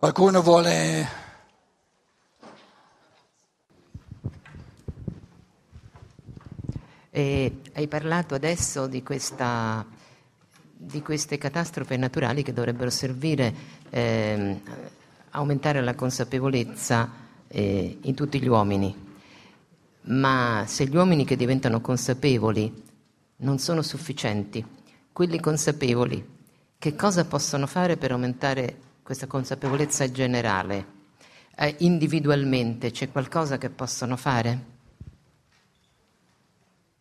Qualcuno vuole... Hai parlato adesso di queste catastrofi naturali che dovrebbero servire aumentare la consapevolezza in tutti gli uomini. Ma se gli uomini che diventano consapevoli non sono sufficienti, quelli consapevoli che cosa possono fare per aumentare questa consapevolezza generale? Individualmente c'è qualcosa che possono fare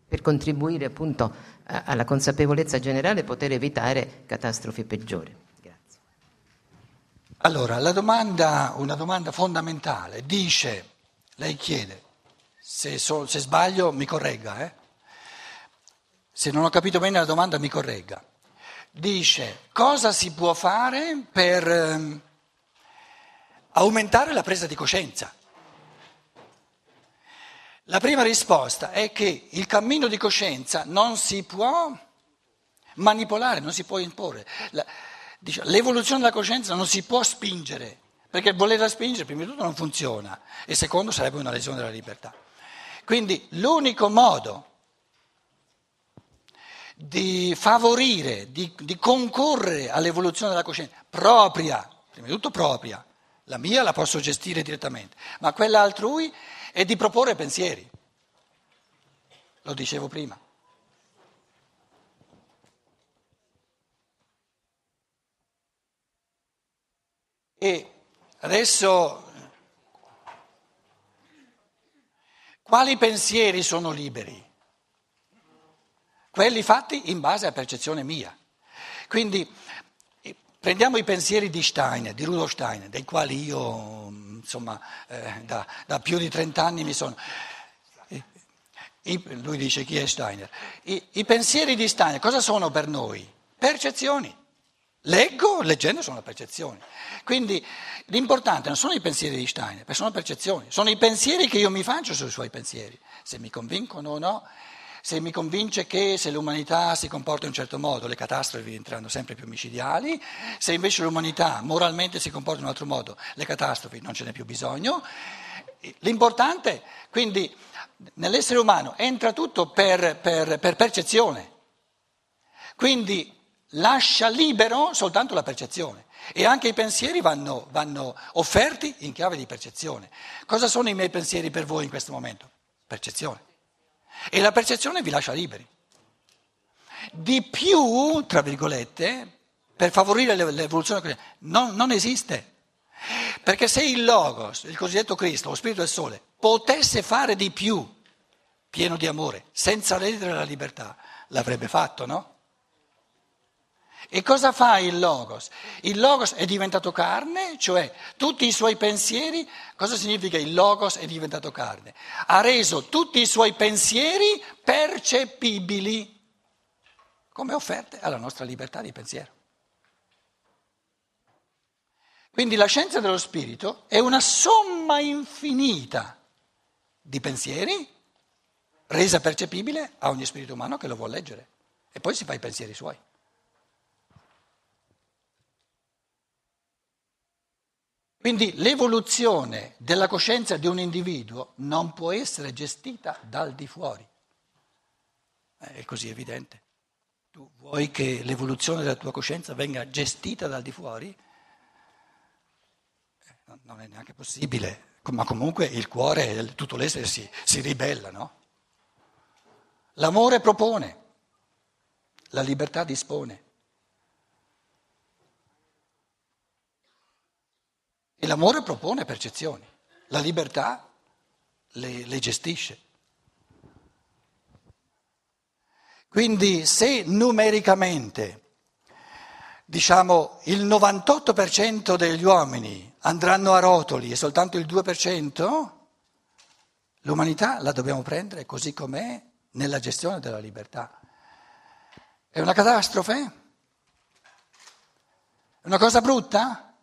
per contribuire appunto alla consapevolezza generale e poter evitare catastrofi peggiori? Grazie. Allora, una domanda fondamentale, lei chiede, se sbaglio mi corregga, se non ho capito bene la domanda mi corregga. Dice cosa si può fare per aumentare la presa di coscienza. La prima risposta è che il cammino di coscienza non si può manipolare, non si può imporre. L'evoluzione della coscienza non si può spingere, perché volerla spingere prima di tutto non funziona e secondo sarebbe una lesione della libertà. Quindi l'unico modo di favorire, di concorrere all'evoluzione della coscienza propria, prima di tutto propria, la mia la posso gestire direttamente, ma quella altrui è di proporre pensieri, lo dicevo prima. E adesso, quali pensieri sono liberi? Quelli fatti in base alla percezione mia. Quindi prendiamo i pensieri di Steiner, di Rudolf Steiner, dei quali io da più di 30 anni mi sono... Lui dice chi è Steiner. I pensieri di Steiner cosa sono per noi? Percezioni. Leggendo sono percezioni. Quindi l'importante non sono i pensieri di Steiner, ma sono percezioni. Sono i pensieri che io mi faccio sui suoi pensieri, se mi convincono o no. Se mi convince che se l'umanità si comporta in un certo modo le catastrofi diventeranno sempre più micidiali, se invece l'umanità moralmente si comporta in un altro modo le catastrofi non ce n'è più bisogno. L'importante, quindi, nell'essere umano entra tutto per percezione, quindi lascia libero soltanto la percezione e anche i pensieri vanno offerti in chiave di percezione. Cosa sono i miei pensieri per voi in questo momento? Percezione. E la percezione vi lascia liberi. Di più, tra virgolette, per favorire l'evoluzione non esiste. Perché se il Logos, il cosiddetto Cristo, lo Spirito del Sole, potesse fare di più, pieno di amore, senza ledere la libertà, l'avrebbe fatto, no? E cosa fa il Logos? Il Logos è diventato carne, cioè tutti i suoi pensieri, cosa significa il Logos è diventato carne? Ha reso tutti i suoi pensieri percepibili come offerte alla nostra libertà di pensiero. Quindi la scienza dello spirito è una somma infinita di pensieri resa percepibile a ogni spirito umano che lo vuol leggere e poi si fa i pensieri suoi. Quindi l'evoluzione della coscienza di un individuo non può essere gestita dal di fuori, è così evidente. Tu vuoi che l'evoluzione della tua coscienza venga gestita dal di fuori? Non è neanche possibile, ma comunque il cuore, tutto l'essere si ribella, no? L'amore propone, la libertà dispone. E l'amore propone percezioni, la libertà le gestisce. Quindi se numericamente, il 98% degli uomini andranno a rotoli e soltanto il 2%, l'umanità la dobbiamo prendere così com'è nella gestione della libertà. È una catastrofe? È una cosa brutta?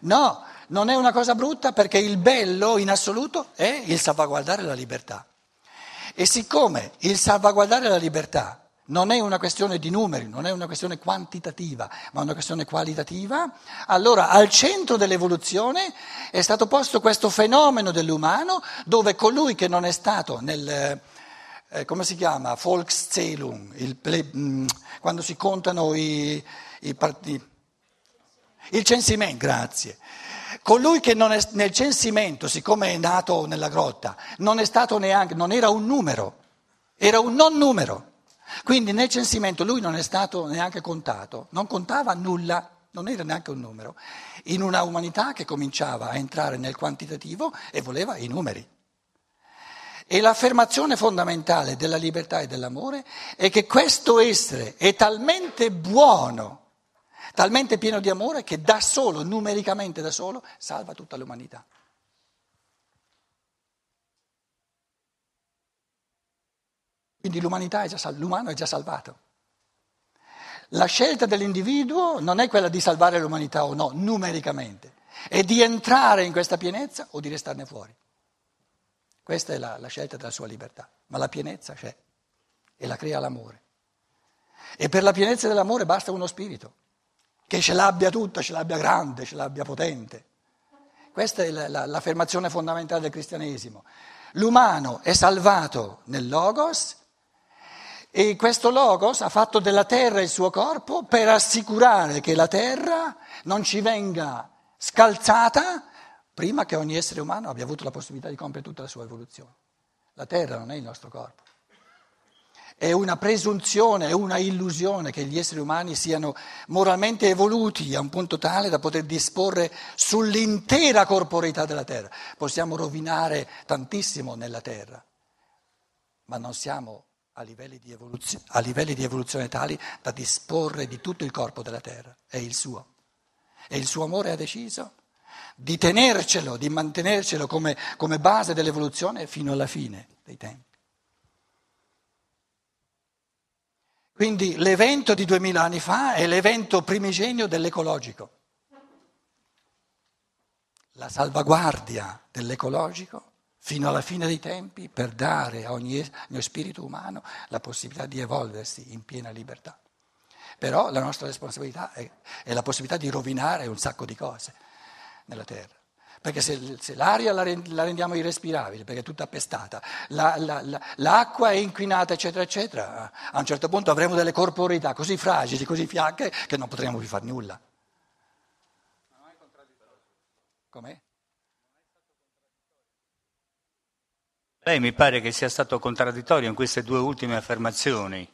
No. Non è una cosa brutta perché il bello in assoluto è il salvaguardare la libertà. E siccome il salvaguardare la libertà non è una questione di numeri, non è una questione quantitativa, ma una questione qualitativa, allora al centro dell'evoluzione è stato posto questo fenomeno dell'umano dove colui che non è stato nel... come si chiama? Volkszählung, quando si contano i partiti. Il censimento, grazie. Colui che non è, nel censimento, siccome è nato nella grotta, non è stato neanche, non era un numero, era un non numero. Quindi nel censimento lui non è stato neanche contato, non contava nulla, non era neanche un numero. In una umanità che cominciava a entrare nel quantitativo e voleva i numeri. E l'affermazione fondamentale della libertà e dell'amore è che questo essere è talmente buono, talmente pieno di amore, che da solo, numericamente da solo, salva tutta l'umanità. Quindi l'umanità è già l'umano è già salvato. La scelta dell'individuo non è quella di salvare l'umanità o no, numericamente, è di entrare in questa pienezza o di restarne fuori. Questa è la scelta della sua libertà, ma la pienezza c'è e la crea l'amore. E per la pienezza dell'amore basta uno spirito, che ce l'abbia tutta, ce l'abbia grande, ce l'abbia potente. Questa è l'affermazione fondamentale del cristianesimo. L'umano è salvato nel Logos e questo Logos ha fatto della terra il suo corpo per assicurare che la terra non ci venga scalzata prima che ogni essere umano abbia avuto la possibilità di compiere tutta la sua evoluzione. La terra non è il nostro corpo. È una presunzione, è una illusione che gli esseri umani siano moralmente evoluti a un punto tale da poter disporre sull'intera corporeità della terra. Possiamo rovinare tantissimo nella terra, ma non siamo a livelli di evoluzione tali da disporre di tutto il corpo della terra. È il suo. E il suo amore ha deciso di tenercelo, di mantenercelo come base dell'evoluzione fino alla fine dei tempi. Quindi l'evento di 2000 anni fa è l'evento primigenio dell'ecologico. La salvaguardia dell'ecologico fino alla fine dei tempi per dare a ogni spirito umano la possibilità di evolversi in piena libertà. Però la nostra responsabilità è la possibilità di rovinare un sacco di cose nella terra, perché se l'aria la rendiamo irrespirabile, perché è tutta appestata, l'acqua è inquinata, eccetera, eccetera, a un certo punto avremo delle corporeità così fragili, così fiacche, che non potremo più far nulla. Ma non è contraddittorio? Com'è? Lei mi pare che sia stato contraddittorio in queste due ultime affermazioni.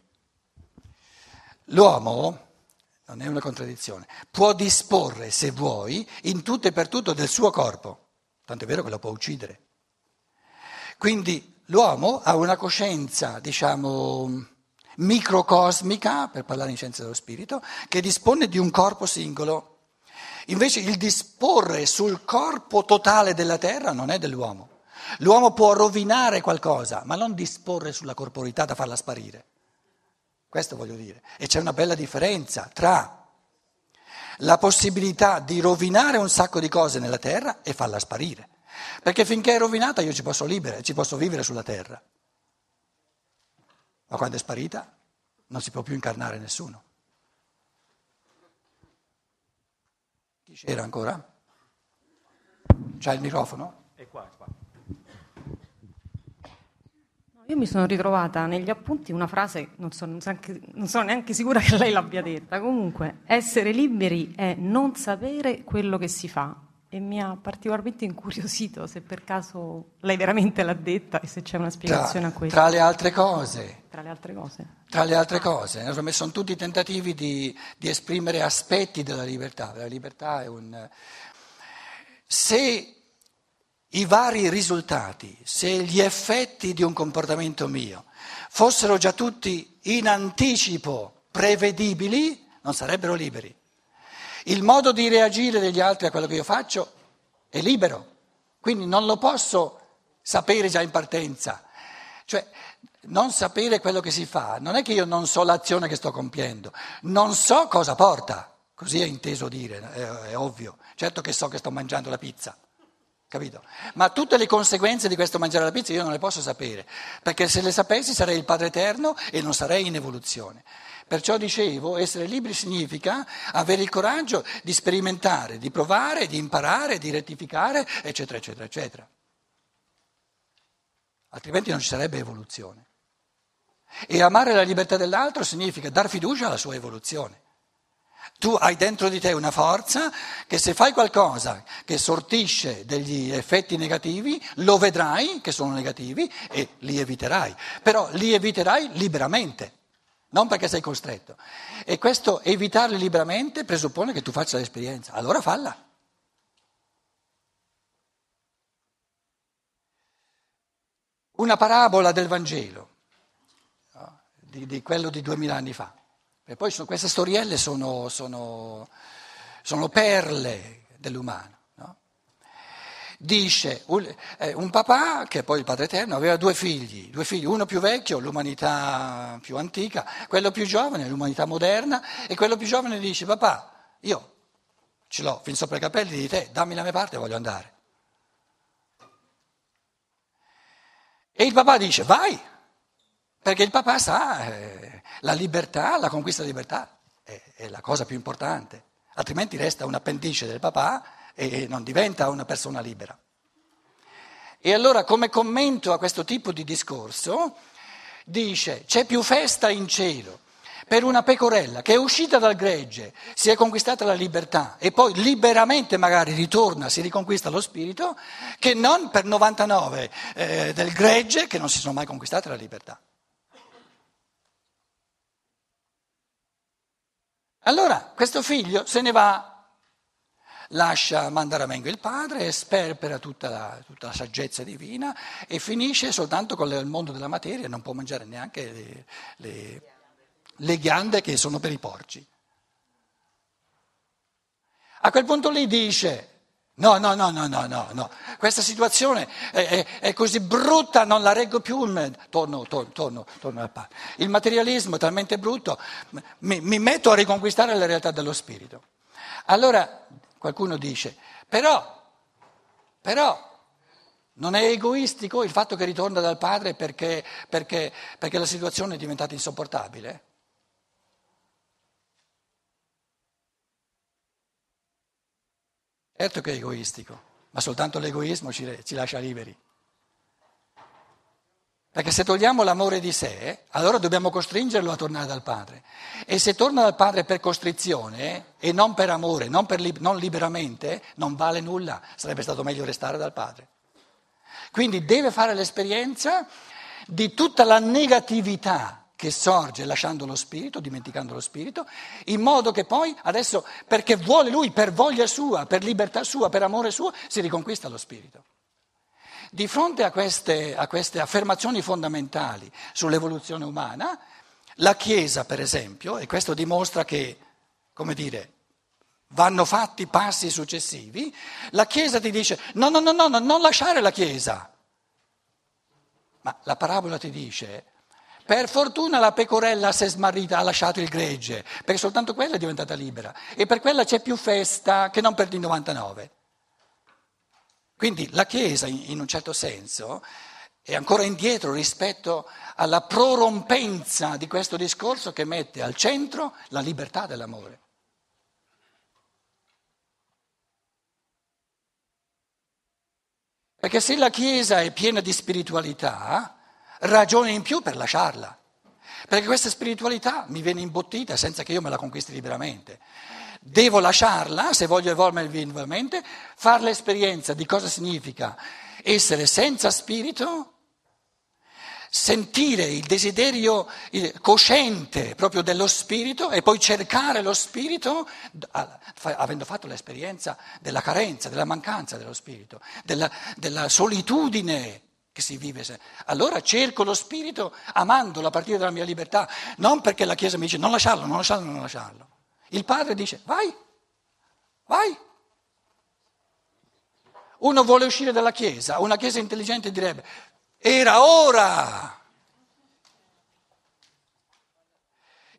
L'uomo... non è una contraddizione, può disporre, se vuoi, in tutto e per tutto del suo corpo, tanto è vero che lo può uccidere. Quindi l'uomo ha una coscienza, diciamo, microcosmica, per parlare in scienza dello spirito, che dispone di un corpo singolo. Invece il disporre sul corpo totale della terra non è dell'uomo. L'uomo può rovinare qualcosa, ma non disporre sulla corporeità da farla sparire. Questo voglio dire. E c'è una bella differenza tra la possibilità di rovinare un sacco di cose nella terra e farla sparire. Perché finché è rovinata io ci posso vivere sulla terra. Ma quando è sparita non si può più incarnare nessuno. Chi c'era ancora? C'ha il microfono? È qua, è qua. Io mi sono ritrovata negli appunti una frase, non sono neanche sicura che lei l'abbia detta, comunque, essere liberi è non sapere quello che si fa, e mi ha particolarmente incuriosito se per caso lei veramente l'ha detta e se c'è una spiegazione a questo. Tra le altre cose, sono tutti tentativi di esprimere aspetti della libertà. La libertà è se i vari risultati, se gli effetti di un comportamento mio fossero già tutti in anticipo prevedibili, non sarebbero liberi. Il modo di reagire degli altri a quello che io faccio è libero, quindi non lo posso sapere già in partenza. Cioè, non sapere quello che si fa, non è che io non so l'azione che sto compiendo, non so cosa porta, così è inteso dire, è ovvio. Certo che so che sto mangiando la pizza. capito? Ma tutte le conseguenze di questo mangiare la pizza io non le posso sapere, perché se le sapessi sarei il Padre Eterno e non sarei in evoluzione. Perciò dicevo, essere liberi significa avere il coraggio di sperimentare, di provare, di imparare, di rettificare, eccetera, eccetera, eccetera. Altrimenti non ci sarebbe evoluzione. E amare la libertà dell'altro significa dar fiducia alla sua evoluzione. Tu hai dentro di te una forza che se fai qualcosa che sortisce degli effetti negativi, lo vedrai che sono negativi e li eviterai. Però li eviterai liberamente, non perché sei costretto. E questo evitarli liberamente presuppone che tu faccia l'esperienza. Allora falla. Una parabola del Vangelo, di quello di 2000 anni fa. E poi queste storielle sono perle dell'umano, no? Dice un papà, che è poi il Padre Eterno, aveva due figli, uno più vecchio, l'umanità più antica, quello più giovane, l'umanità moderna, e quello più giovane dice: papà, io ce l'ho fin sopra i capelli di te, dammi la mia parte, voglio andare. E il papà dice: vai! Perché il papà sa la libertà, la conquista della libertà è la cosa più importante, altrimenti resta un appendice del papà e non diventa una persona libera. E allora, come commento a questo tipo di discorso, dice: c'è più festa in cielo per una pecorella che è uscita dal gregge, si è conquistata la libertà e poi liberamente magari ritorna, si riconquista lo spirito, che non per 99 del gregge che non si sono mai conquistate la libertà. Allora questo figlio se ne va, lascia mandare a mengo il padre, sperpera tutta la saggezza divina e finisce soltanto con il mondo della materia, non può mangiare neanche le ghiande che sono per i porci. A quel punto lì dice: no, questa situazione è così brutta, non la reggo più, torno al padre. Il materialismo è talmente brutto, mi metto a riconquistare la realtà dello spirito. Allora qualcuno dice: però non è egoistico il fatto che ritorna dal padre perché la situazione è diventata insopportabile? Certo che è egoistico, ma soltanto l'egoismo ci lascia liberi. Perché se togliamo l'amore di sé, allora dobbiamo costringerlo a tornare dal padre. E se torna dal padre per costrizione e non per amore, non liberamente, non vale nulla. Sarebbe stato meglio restare dal padre. Quindi deve fare l'esperienza di tutta la negatività che sorge lasciando lo spirito, dimenticando lo spirito, in modo che poi adesso, perché vuole lui, per voglia sua, per libertà sua, per amore suo, si riconquista lo spirito. Di fronte a queste affermazioni fondamentali sull'evoluzione umana, la Chiesa, per esempio, e questo dimostra che, vanno fatti passi successivi, la Chiesa ti dice: no, non lasciare la Chiesa. Ma la parabola ti dice: per fortuna la pecorella si è smarrita, ha lasciato il gregge, perché soltanto quella è diventata libera e per quella c'è più festa che non per il 99. Quindi la Chiesa, in un certo senso, è ancora indietro rispetto alla prorompenza di questo discorso che mette al centro la libertà dell'amore. Perché se la Chiesa è piena di spiritualità, ragione in più per lasciarla, perché questa spiritualità mi viene imbottita senza che io me la conquisti liberamente. Devo lasciarla, se voglio evolvermi veramente, fare l'esperienza di cosa significa essere senza spirito, sentire il desiderio cosciente proprio dello spirito e poi cercare lo spirito avendo fatto l'esperienza della carenza, della mancanza dello spirito, della solitudine che si vive. Allora cerco lo spirito amandolo a partire dalla mia libertà, non perché la Chiesa mi dice non lasciarlo. Il padre dice: vai. Uno vuole uscire dalla Chiesa, una Chiesa intelligente direbbe: era ora.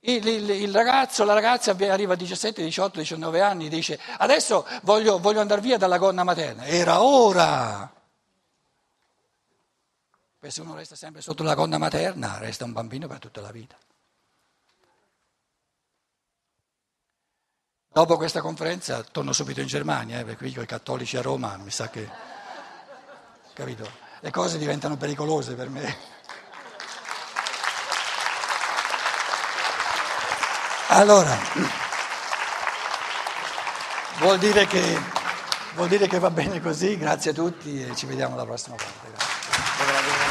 il ragazzo, la ragazza arriva a 17, 18, 19 anni, dice adesso voglio andare via dalla gonna materna. Era ora! Perché se uno resta sempre sotto la gonna materna, resta un bambino per tutta la vita. Dopo questa conferenza torno subito in Germania, perché io i cattolici a Roma, mi sa che, capito, le cose diventano pericolose per me. Allora, vuol dire che va bene così, grazie a tutti e ci vediamo alla prossima volta. Grazie.